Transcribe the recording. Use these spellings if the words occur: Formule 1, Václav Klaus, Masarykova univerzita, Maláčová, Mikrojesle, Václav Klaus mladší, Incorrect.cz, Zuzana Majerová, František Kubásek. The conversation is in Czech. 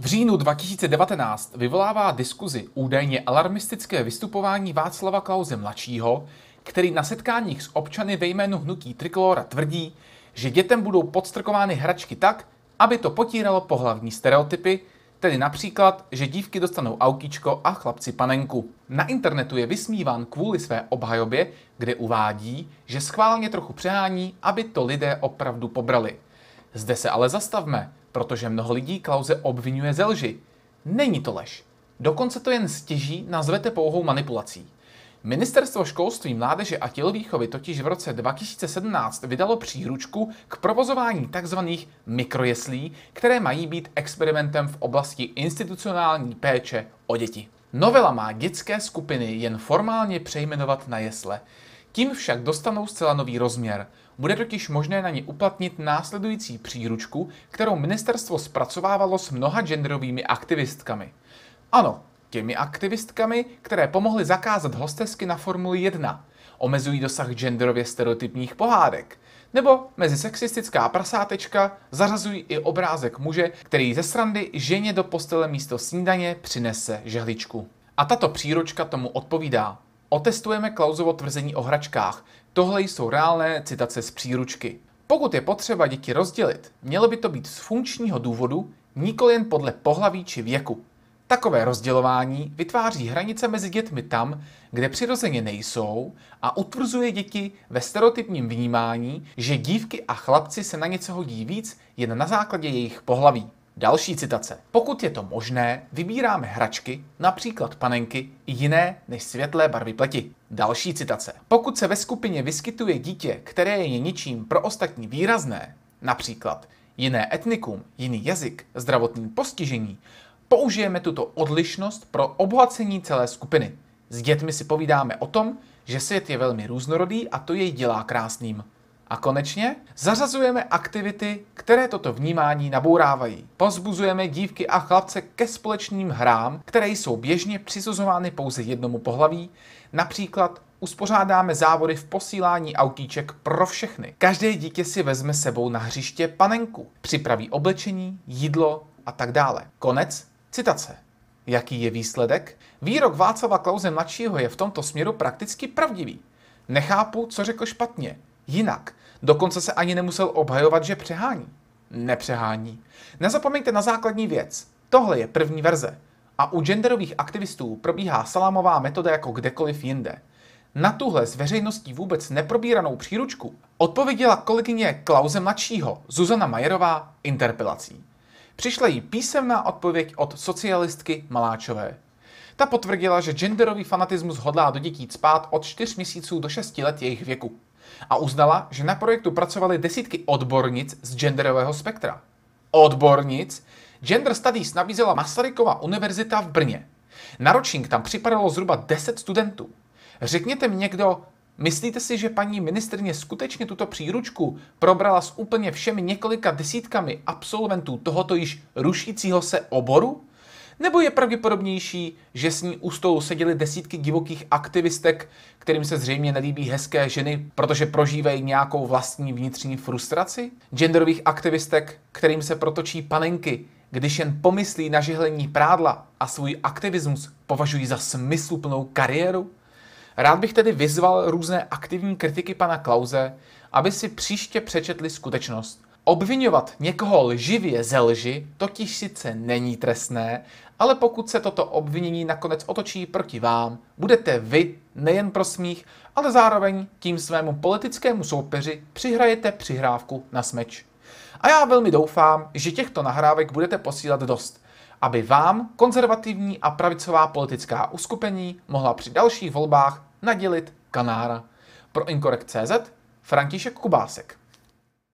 V říjnu 2019 vyvolává diskuzi údajně alarmistické vystupování Václava Klause mladšího, který na setkáních s občany ve jménu hnutí Trikolóra tvrdí, že dětem budou podstrkovány hračky tak, aby to potíralo pohlavní stereotypy, tedy například, že dívky dostanou autíčko a chlapci panenku. Na internetu je vysmíván kvůli své obhajobě, kde uvádí, že schválně trochu přehání, aby to lidé opravdu pobrali. Zde se ale zastavme, protože mnoho lidí Klause obvinuje ze lži. Není to lež. Dokonce to jen stěží nazvete pouhou manipulací. Ministerstvo školství, mládeže a tělovýchovy totiž v roce 2017 vydalo příručku k provozování tzv. Mikrojeslí, které mají být experimentem v oblasti institucionální péče o děti. Novela má dětské skupiny jen formálně přejmenovat na jesle. Tím však dostanou zcela nový rozměr. Bude totiž možné na ně uplatnit následující příručku, kterou ministerstvo zpracovávalo s mnoha genderovými aktivistkami. Ano, těmi aktivistkami, které pomohly zakázat hostesky na Formuli 1, omezují dosah genderově stereotypních pohádek, nebo mezi sexistická prasátečka zařazují i obrázek muže, který ze srandy ženě do postele místo snídaně přinese žehličku. A tato příručka tomu odpovídá. Otestujeme Klausovo tvrzení o hračkách. Tohle jsou reálné citace z příručky. Pokud je potřeba děti rozdělit, mělo by to být z funkčního důvodu, nikoli jen podle pohlaví či věku. Takové rozdělování vytváří hranice mezi dětmi tam, kde přirozeně nejsou, a utvrzuje děti ve stereotypním vnímání, že dívky a chlapci se na něco hodí víc jen na základě jejich pohlaví. Další citace. Pokud je to možné, vybíráme hračky, například panenky, i jiné než světlé barvy pleti. Další citace. Pokud se ve skupině vyskytuje dítě, které je ničím pro ostatní výrazné, například jiné etnikum, jiný jazyk, zdravotní postižení, použijeme tuto odlišnost pro obohacení celé skupiny. S dětmi si povídáme o tom, že svět je velmi různorodý a to jej dělá krásným. A konečně zařazujeme aktivity, které toto vnímání nabourávají. Pozbuzujeme dívky a chlapce ke společným hrám, které jsou běžně přisuzovány pouze jednomu pohlaví. Například uspořádáme závody v posílání autíček pro všechny. Každé dítě si vezme sebou na hřiště panenku, připraví oblečení, jídlo a tak dále. Konec citace. Jaký je výsledek? Výrok Václava Klause mladšího je v tomto směru prakticky pravdivý. Nechápu, co řekl špatně. Jinak. Dokonce se ani nemusel obhajovat, že přehání. Nepřehání. Nezapomeňte na základní věc. Tohle je první verze. A u genderových aktivistů probíhá salámová metoda jako kdekoliv jinde. Na tuhle s veřejností vůbec neprobíranou příručku odpověděla kolegyně Klause mladšího Zuzana Majerová interpelací. Přišla jí písemná odpověď od socialistky Maláčové. Ta potvrdila, že genderový fanatismus hodlá do dětí cpát od 4 měsíců do 6 let jejich věku. A uznala, že na projektu pracovaly desítky odbornic z genderového spektra. Odbornic? Gender Studies nabízela Masarykova univerzita v Brně. Na ročník tam připadalo zhruba 10 studentů. Řekněte mi někdo, myslíte si, že paní ministryně skutečně tuto příručku probrala s úplně všemi několika desítkami absolventů tohoto již rušícího se oboru? Nebo je pravděpodobnější, že s ní u stolu seděly desítky divokých aktivistek, kterým se zřejmě nelíbí hezké ženy, protože prožívají nějakou vlastní vnitřní frustraci? Genderových aktivistek, kterým se protočí panenky, když jen pomyslí na žihlení prádla a svůj aktivismus považují za smysluplnou kariéru? Rád bych tedy vyzval různé aktivní kritiky pana Klause, aby si příště přečetli skutečnost. Obvinovat někoho lživě ze lži totiž sice není trestné, ale pokud se toto obvinění nakonec otočí proti vám, budete vy nejen pro smích, ale zároveň tím svému politickému soupeři přihrajete přihrávku na smeč. A já velmi doufám, že těchto nahrávek budete posílat dost, aby vám konzervativní a pravicová politická uskupení mohla při dalších volbách nadělit kanára. Pro Incorrect.cz František Kubásek.